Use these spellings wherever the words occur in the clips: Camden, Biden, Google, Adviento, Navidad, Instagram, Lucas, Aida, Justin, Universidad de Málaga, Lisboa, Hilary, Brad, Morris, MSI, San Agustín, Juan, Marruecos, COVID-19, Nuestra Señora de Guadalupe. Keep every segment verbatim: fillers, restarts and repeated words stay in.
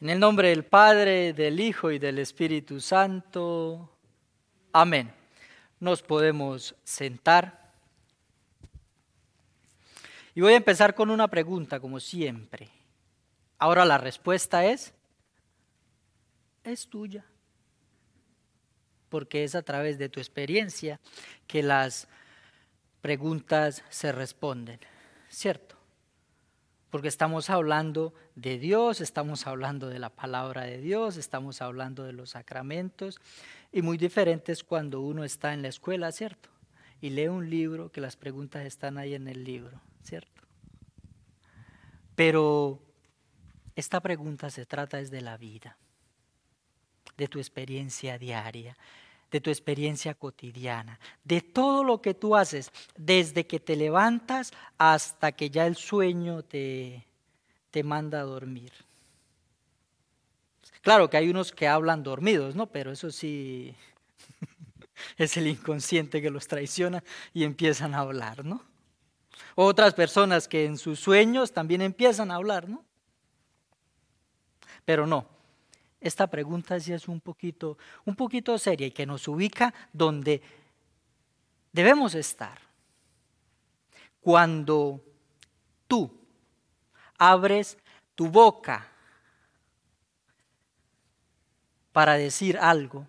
En el nombre del Padre, del Hijo y del Espíritu Santo. Amén. Nos podemos sentar. Y voy a empezar con una pregunta, como siempre. Ahora la respuesta es, es tuya. Porque es a través de tu experiencia que las preguntas se responden, ¿cierto? Porque estamos hablando de Dios, estamos hablando de la palabra de Dios, estamos hablando de los sacramentos, y muy diferente es cuando uno está en la escuela, ¿cierto? Y lee un libro que las preguntas están ahí en el libro, ¿cierto? Pero esta pregunta se trata desde la vida, de tu experiencia diaria, de tu experiencia cotidiana, de todo lo que tú haces, desde que te levantas hasta que ya el sueño te, te manda a dormir. Claro que hay unos que hablan dormidos, ¿no? Pero eso sí es el inconsciente que los traiciona y empiezan a hablar, ¿no? Otras personas que en sus sueños también empiezan a hablar, ¿no? Pero no. Esta pregunta sí es un poquito, un poquito seria y que nos ubica donde debemos estar. Cuando tú abres tu boca para decir algo,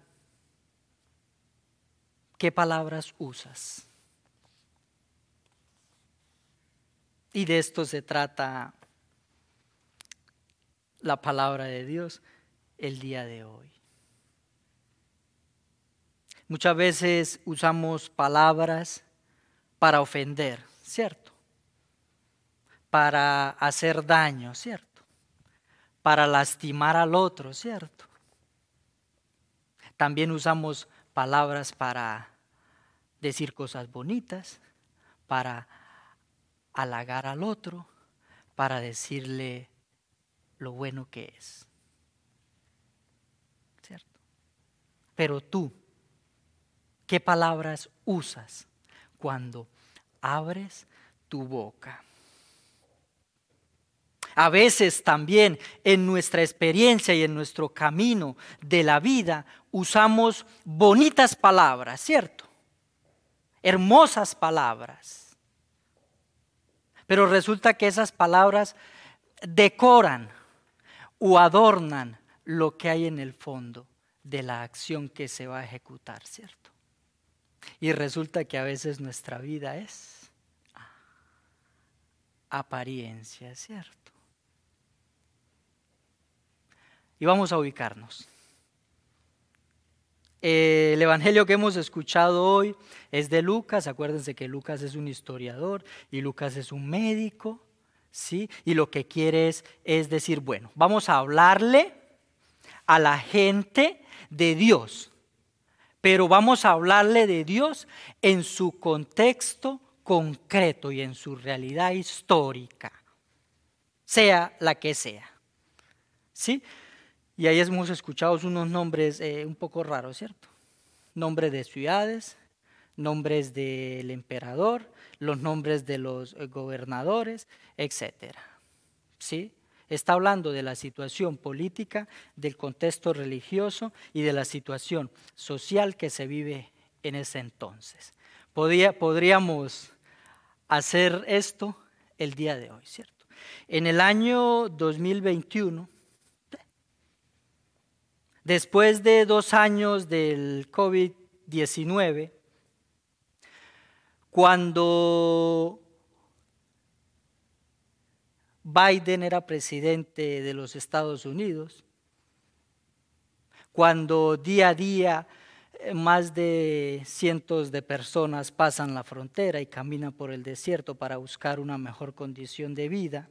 ¿qué palabras usas? Y de esto se trata la palabra de Dios el día de hoy. Muchas veces usamos palabras para ofender, ¿cierto? Para hacer daño, ¿cierto? Para lastimar al otro, ¿cierto? También usamos palabras para decir cosas bonitas, para halagar al otro, para decirle lo bueno que es. Pero tú, ¿qué palabras usas cuando abres tu boca? A veces también en nuestra experiencia y en nuestro camino de la vida usamos bonitas palabras, ¿cierto? Hermosas palabras. Pero resulta que esas palabras decoran o adornan lo que hay en el fondo de la acción que se va a ejecutar, ¿cierto? Y resulta que a veces nuestra vida es apariencia, ¿cierto? Y vamos a ubicarnos. Eh, el evangelio que hemos escuchado hoy es de Lucas. Acuérdense que Lucas es un historiador y Lucas es un médico, ¿sí? Y lo que quiere es, es decir, bueno, vamos a hablarle a la gente de Dios, pero vamos a hablarle de Dios en su contexto concreto y en su realidad histórica, sea la que sea, ¿sí? Y ahí hemos escuchado unos nombres eh, un poco raros, ¿cierto? Nombres de ciudades, nombres del emperador, los nombres de los gobernadores, etcétera, ¿sí? Está hablando de la situación política, del contexto religioso y de la situación social que se vive en ese entonces. Podría, podríamos hacer esto el día de hoy, ¿cierto? En el año dos mil veintiuno, después de dos años del COVID diecinueve, cuando Biden era presidente de los Estados Unidos, cuando día a día más de cientos de personas pasan la frontera y caminan por el desierto para buscar una mejor condición de vida,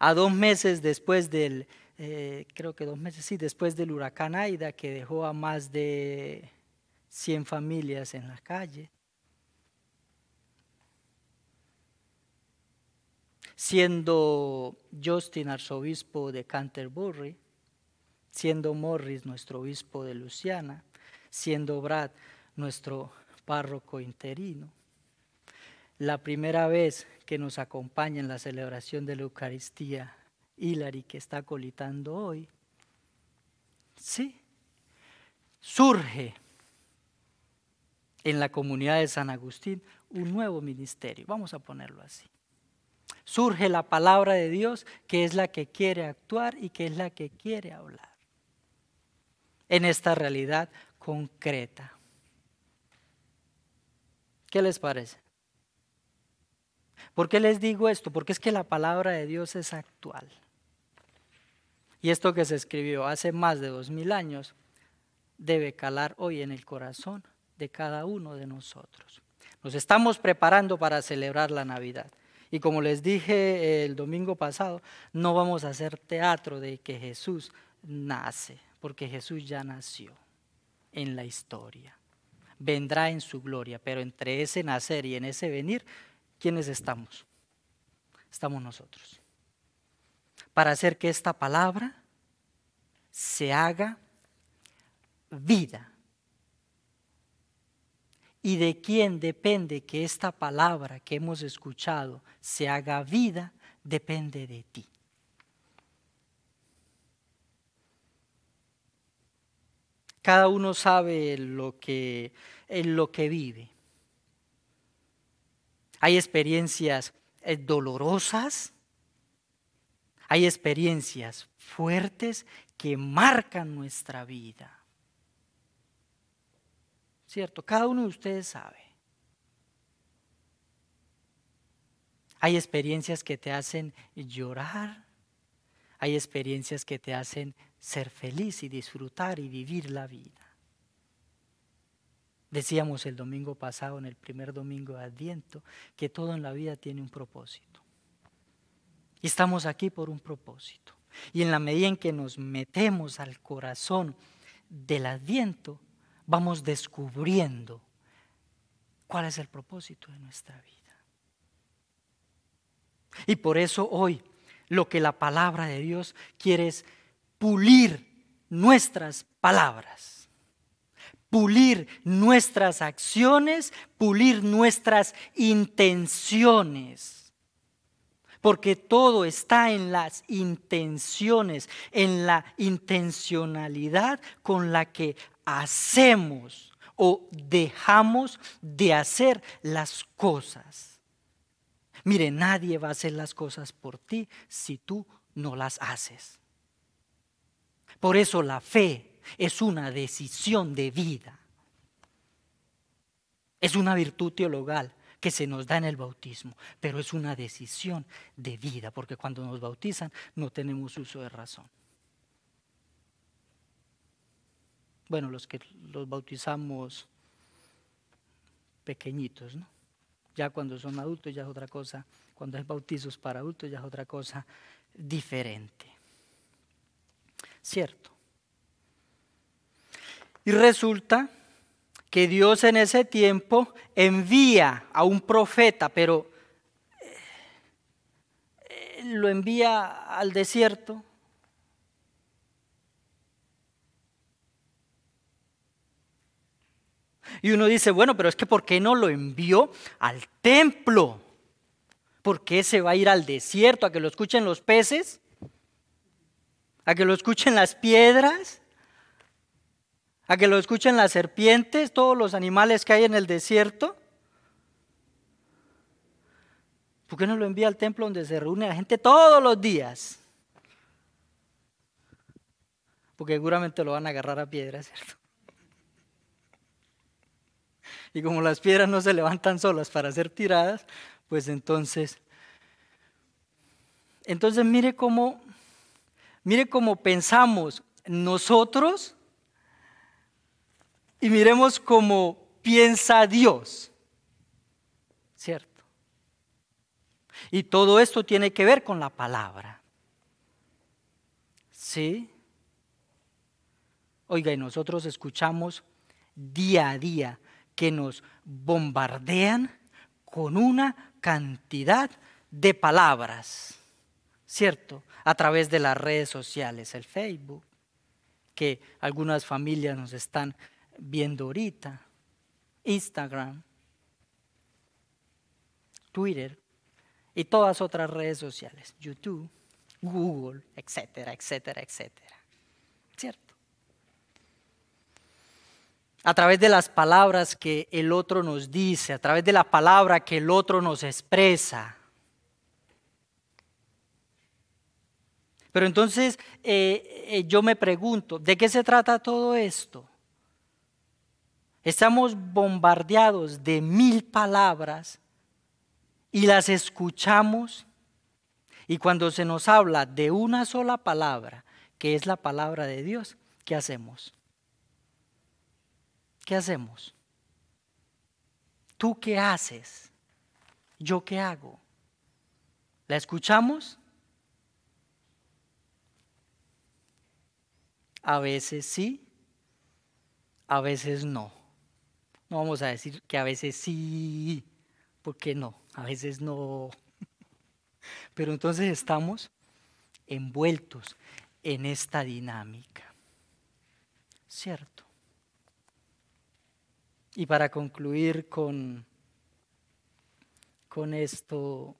a dos meses después del, eh, creo que dos meses, sí, después del huracán Aida, que dejó a más de cien familias en la calle, siendo Justin arzobispo de Canterbury, siendo Morris nuestro obispo de Luciana, siendo Brad nuestro párroco interino. La primera vez que nos acompaña en la celebración de la Eucaristía Hilary, que está acolitando hoy, sí, surge en la comunidad de San Agustín un nuevo ministerio, vamos a ponerlo así. Surge la palabra de Dios, que es la que quiere actuar y que es la que quiere hablar en esta realidad concreta. ¿Qué les parece? ¿Por qué les digo esto? Porque es que la palabra de Dios es actual. Y esto que se escribió hace más de dos mil años debe calar hoy en el corazón de cada uno de nosotros. Nos estamos preparando para celebrar la Navidad. Y como les dije el domingo pasado, no vamos a hacer teatro de que Jesús nace, porque Jesús ya nació en la historia. Vendrá en su gloria, pero entre ese nacer y en ese venir, ¿quiénes estamos? Estamos nosotros. Para hacer que esta palabra se haga vida. ¿Y de quién depende que esta palabra que hemos escuchado se haga vida? Depende de ti. Cada uno sabe lo que, en lo que vive. Hay experiencias dolorosas, hay experiencias fuertes que marcan nuestra vida. Cierto, cada uno de ustedes sabe. Hay experiencias que te hacen llorar, hay experiencias que te hacen ser feliz y disfrutar y vivir la vida. Decíamos el domingo pasado, en el primer domingo de Adviento, que todo en la vida tiene un propósito. Y estamos aquí por un propósito. Y en la medida en que nos metemos al corazón del Adviento, vamos descubriendo cuál es el propósito de nuestra vida. Y por eso hoy lo que la palabra de Dios quiere es pulir nuestras palabras, pulir nuestras acciones, pulir nuestras intenciones. Porque todo está en las intenciones, en la intencionalidad con la que hacemos o dejamos de hacer las cosas. Mire, nadie va a hacer las cosas por ti si tú no las haces. Por eso la fe es una decisión de vida. Es una virtud teologal que se nos da en el bautismo, pero es una decisión de vida, porque cuando nos bautizan no tenemos uso de razón. Bueno, los que los bautizamos pequeñitos, ¿no? Ya cuando son adultos ya es otra cosa, cuando es bautizos para adultos ya es otra cosa diferente. Cierto. Y resulta que Dios en ese tiempo envía a un profeta, pero lo envía al desierto. Y uno dice, bueno, pero es que ¿por qué no lo envió al templo? ¿Por qué se va a ir al desierto a que lo escuchen los peces? ¿A que lo escuchen las piedras? ¿A que lo escuchen las serpientes? Todos los animales que hay en el desierto. ¿Por qué no lo envía al templo donde se reúne la gente todos los días? Porque seguramente lo van a agarrar a piedras, ¿cierto? Y como las piedras no se levantan solas para ser tiradas, pues entonces, entonces mire cómo, mire cómo pensamos nosotros y miremos cómo piensa Dios, ¿cierto? Y todo esto tiene que ver con la palabra, ¿sí? Oiga, y nosotros escuchamos día a día que nos bombardean con una cantidad de palabras, ¿cierto? A través de las redes sociales, el Facebook, que algunas familias nos están viendo ahorita, Instagram, Twitter y todas otras redes sociales, YouTube, Google, etcétera, etcétera, etcétera. ¿Cierto? A través de las palabras que el otro nos dice, a través de la palabra que el otro nos expresa. Pero entonces eh, eh, yo me pregunto, ¿de qué se trata todo esto? Estamos bombardeados de mil palabras y las escuchamos, y cuando se nos habla de una sola palabra, que es la palabra de Dios, ¿qué hacemos? ¿Qué hacemos? ¿Tú qué haces? ¿Yo qué hago? ¿La escuchamos? A veces sí, a veces no. No vamos a decir que a veces sí, porque no, a veces no. Pero entonces estamos envueltos en esta dinámica, ¿cierto? Y para concluir con, con esto,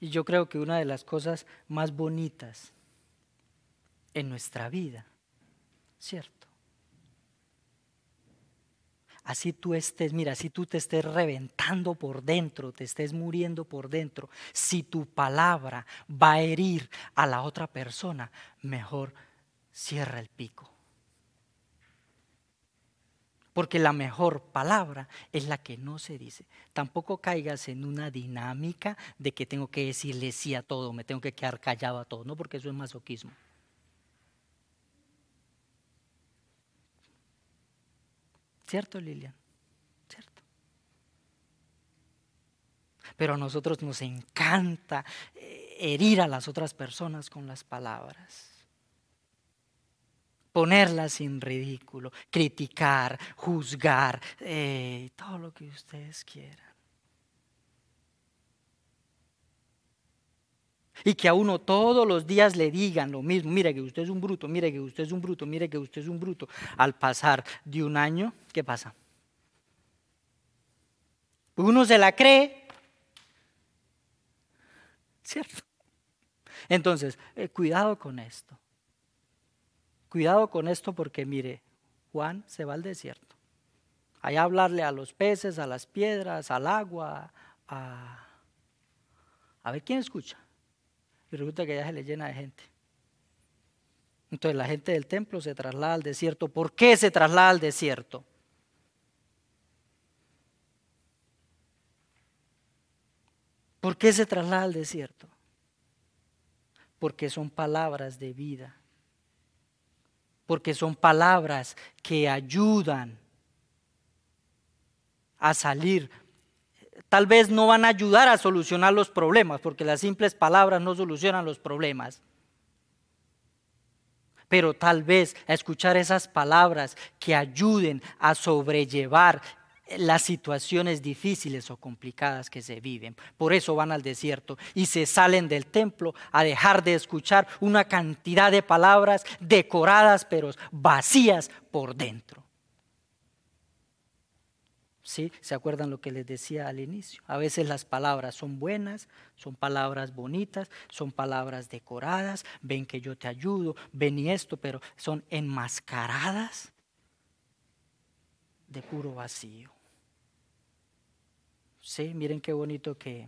yo creo que una de las cosas más bonitas en nuestra vida, ¿cierto? Así tú estés, mira, si tú te estés reventando por dentro, te estés muriendo por dentro, si tu palabra va a herir a la otra persona, mejor cierra el pico. Porque la mejor palabra es la que no se dice. Tampoco caigas en una dinámica de que tengo que decirle sí a todo, me tengo que quedar callado a todo, no, porque eso es masoquismo. ¿Cierto, Lilian? ¿Cierto? Pero a nosotros nos encanta herir a las otras personas con las palabras. Ponerlas en ridículo, criticar, juzgar, eh, todo lo que ustedes quieran. Y que a uno todos los días le digan lo mismo, mire que usted es un bruto, mire que usted es un bruto, mire que usted es un bruto. Al pasar de un año, ¿qué pasa? Uno se la cree, ¿cierto? Entonces, eh, cuidado con esto. Cuidado con esto porque mire, Juan se va al desierto. Allá hablarle a los peces, a las piedras, al agua, a, a ver quién escucha. Y resulta que ya se le llena de gente. Entonces la gente del templo se traslada al desierto. ¿Por qué se traslada al desierto? ¿Por qué se traslada al desierto? Porque son palabras de vida. Porque son palabras que ayudan a salir. Tal vez no van a ayudar a solucionar los problemas, porque las simples palabras no solucionan los problemas. Pero tal vez a escuchar esas palabras que ayuden a sobrellevar las situaciones difíciles o complicadas que se viven. Por eso van al desierto y se salen del templo a dejar de escuchar una cantidad de palabras decoradas pero vacías por dentro. ¿Sí? ¿Se acuerdan lo que les decía al inicio? A veces las palabras son buenas, son palabras bonitas, son palabras decoradas, ven que yo te ayudo, ven y esto, pero son enmascaradas de puro vacío. Sí, miren qué bonito que,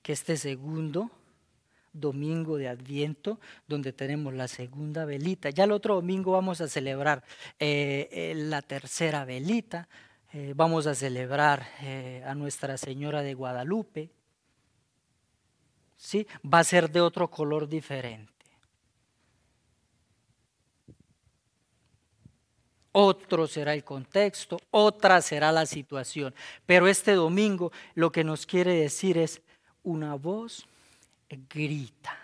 que este segundo domingo de Adviento, donde tenemos la segunda velita, ya el otro domingo vamos a celebrar eh, eh, la tercera velita, eh, vamos a celebrar eh, a Nuestra Señora de Guadalupe, ¿sí? Va a ser de otro color diferente. Otro será el contexto, otra será la situación. Pero este domingo lo que nos quiere decir es una voz grita.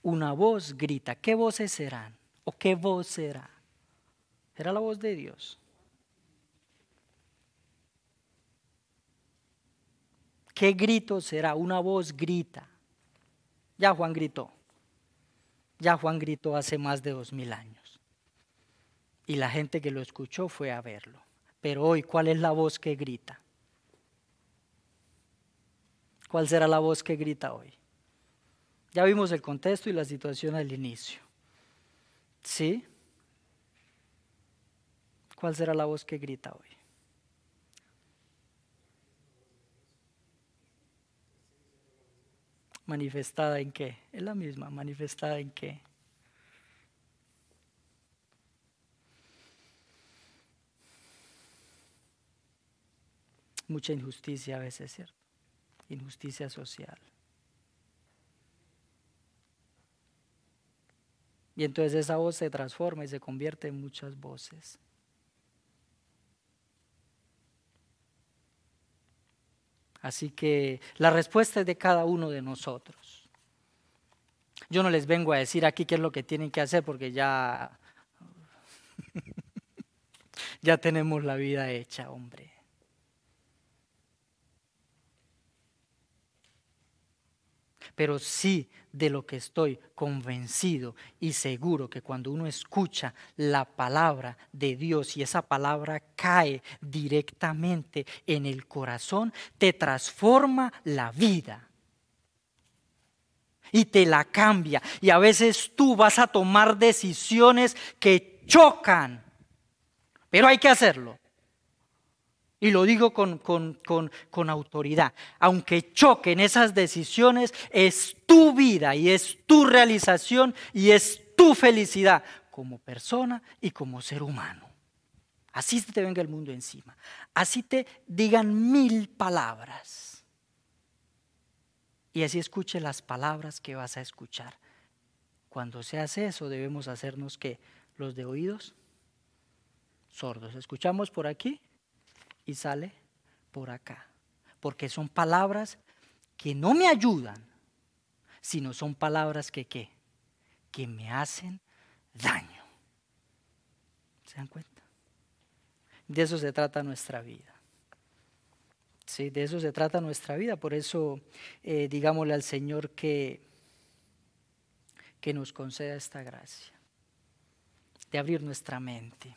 Una voz grita. ¿Qué voces serán? ¿O qué voz será? ¿Será la voz de Dios? ¿Qué grito será? Una voz grita. Ya Juan gritó, ya Juan gritó hace más de dos mil años y la gente que lo escuchó fue a verlo, Pero hoy, ¿cuál es la voz que grita? ¿Cuál será la voz que grita hoy? Ya vimos el contexto y la situación al inicio. ¿Sí? ¿Cuál será la voz que grita hoy? ¿Manifestada en qué? Es la misma, ¿manifestada en qué? Mucha injusticia a veces, ¿cierto? Injusticia social. Y entonces esa voz se transforma y se convierte en muchas voces. Así que la respuesta es de cada uno de nosotros. Yo no les vengo a decir aquí qué es lo que tienen que hacer porque ya, ya tenemos la vida hecha, hombre. Pero sí de lo que estoy convencido y seguro que cuando uno escucha la palabra de Dios y esa palabra cae directamente en el corazón, te transforma la vida y te la cambia. Y a veces tú vas a tomar decisiones que chocan, pero hay que hacerlo. Y lo digo con, con, con, con autoridad, aunque choquen esas decisiones, es tu vida y es tu realización y es tu felicidad como persona y como ser humano. Así te venga el mundo encima, así te digan mil palabras y así escuche las palabras que vas a escuchar. Cuando se hace eso debemos hacernos que los de oídos sordos, escuchamos por aquí y sale por acá, porque son palabras que no me ayudan, sino son palabras que, ¿qué? Que me hacen daño. ¿Se dan cuenta? De eso se trata nuestra vida. Sí, de eso se trata nuestra vida. Por eso, eh, digámosle al Señor que, que nos conceda esta gracia de abrir nuestra mente,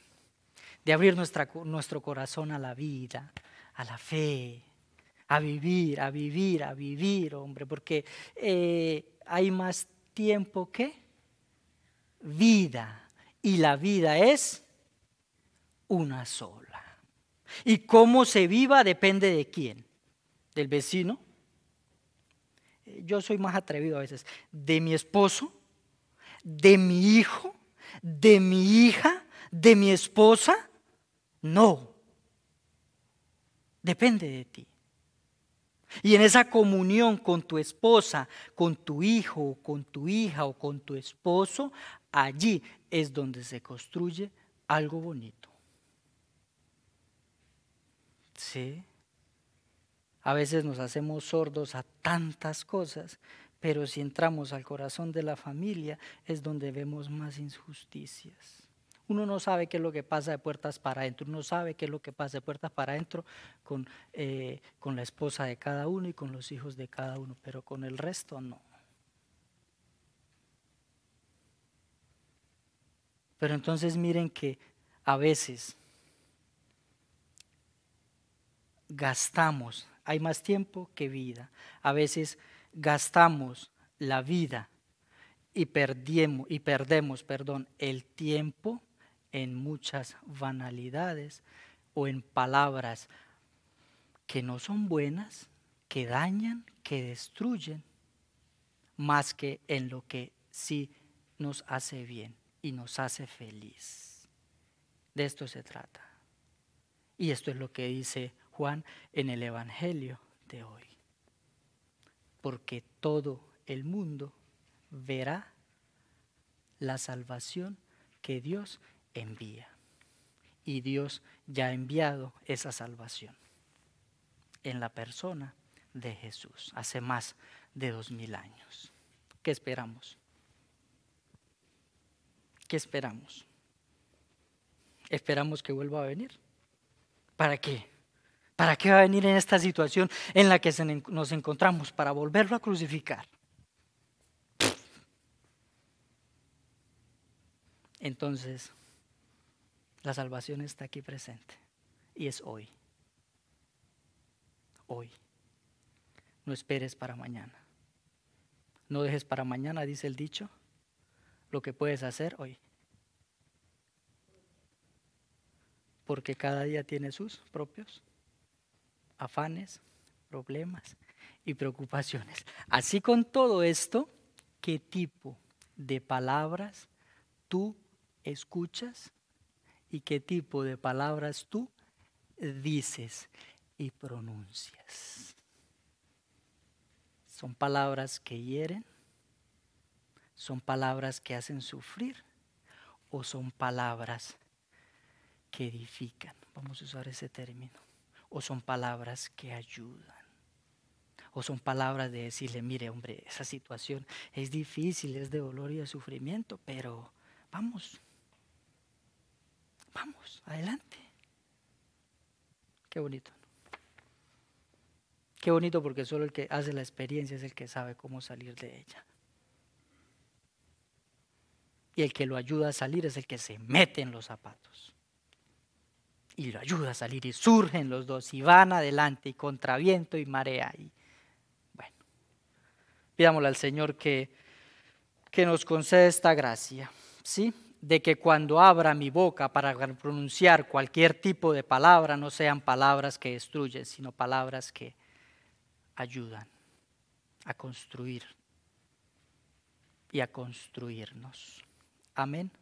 de abrir nuestra, nuestro corazón a la vida, a la fe, a vivir, a vivir, a vivir, hombre, porque eh, hay más tiempo que vida, y la vida es una sola. Y cómo se viva depende de quién, del vecino. Yo soy más atrevido a veces, de mi esposo, de mi hijo, de mi hija, de mi esposa. No, depende de ti. Y en esa comunión con tu esposa, con tu hijo, con tu hija o con tu esposo, allí es donde se construye algo bonito. Sí, a veces nos hacemos sordos a tantas cosas, pero si entramos al corazón de la familia es donde vemos más injusticias. Uno no sabe qué es lo que pasa de puertas para adentro, uno sabe qué es lo que pasa de puertas para adentro con, eh, con la esposa de cada uno y con los hijos de cada uno, pero con el resto no. Pero entonces miren que a veces gastamos, hay más tiempo que vida, a veces gastamos la vida y perdemos, y perdemos, perdón, el tiempo en muchas banalidades o en palabras que no son buenas, que dañan, que destruyen, más que en lo que sí nos hace bien y nos hace feliz. De esto se trata. Y esto es lo que dice Juan en el Evangelio de hoy. Porque todo el mundo verá la salvación que Dios envía. Y Dios ya ha enviado esa salvación en la persona de Jesús hace más de dos mil años. ¿Qué esperamos? ¿Qué esperamos? ¿Esperamos que vuelva a venir? ¿Para qué? ¿Para qué va a venir en esta situación en la que nos encontramos? Para volverlo a crucificar. Entonces, la salvación está aquí presente y es hoy. Hoy. No esperes para mañana. No dejes para mañana, dice el dicho, lo que puedes hacer hoy. Porque cada día tiene sus propios afanes, problemas y preocupaciones. Así con todo esto, ¿qué tipo de palabras tú escuchas y qué tipo de palabras tú dices y pronuncias? Son palabras que hieren, son palabras que hacen sufrir o son palabras que edifican, vamos a usar ese término, o son palabras que ayudan. O son palabras de decirle, mire hombre, esa situación es difícil, es de dolor y de sufrimiento, pero vamos, vamos, adelante. Qué bonito, ¿no? Qué bonito porque solo el que hace la experiencia es el que sabe cómo salir de ella. Y el que lo ayuda a salir es el que se mete en los zapatos. Y lo ayuda a salir y surgen los dos y van adelante y contra viento y marea y... Pidámosle al Señor que, que nos conceda esta gracia, ¿sí? De que cuando abra mi boca para pronunciar cualquier tipo de palabra, no sean palabras que destruyen, sino palabras que ayudan a construir y a construirnos. Amén.